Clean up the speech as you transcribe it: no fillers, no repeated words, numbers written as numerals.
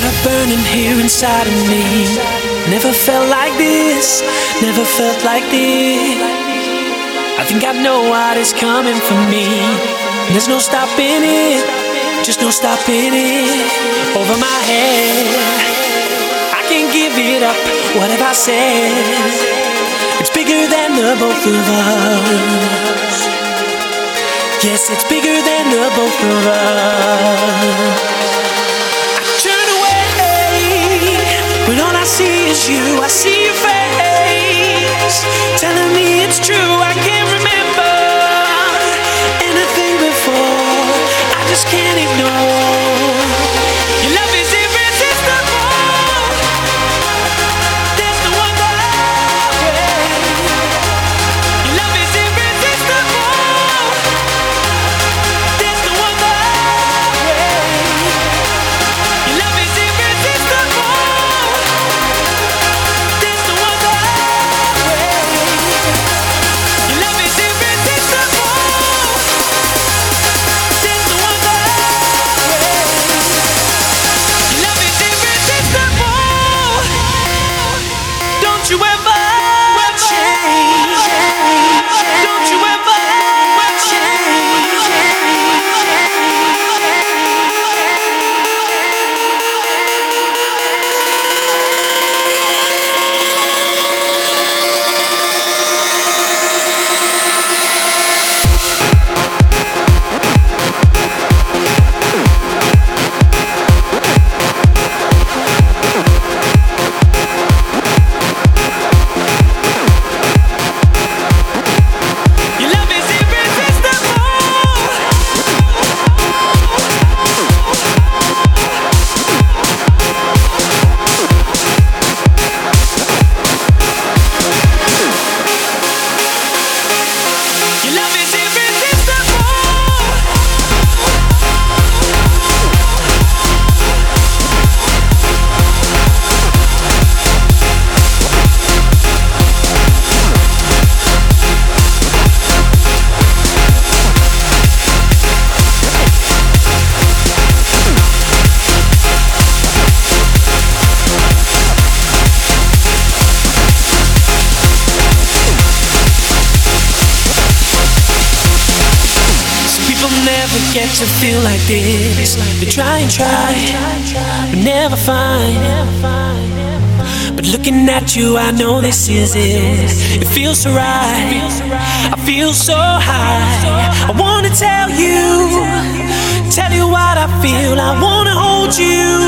got a burning here inside of me. Never felt like this, never felt like this. I think I know what is coming for me. There's no stopping it, just no stopping it. Over my head, I can't give it up. What have I said? It's bigger than the both of us. Yes, it's bigger than the both of us. I turn away when all I see is you. I see your face telling me it's true. I can't remember anything before. I just can't ignore. Your love is irresistible. To feel like this, they try and try, but never find. But looking at you, I know this is it. It feels so right. I feel so high. I wanna tell you what I feel. I wanna hold you.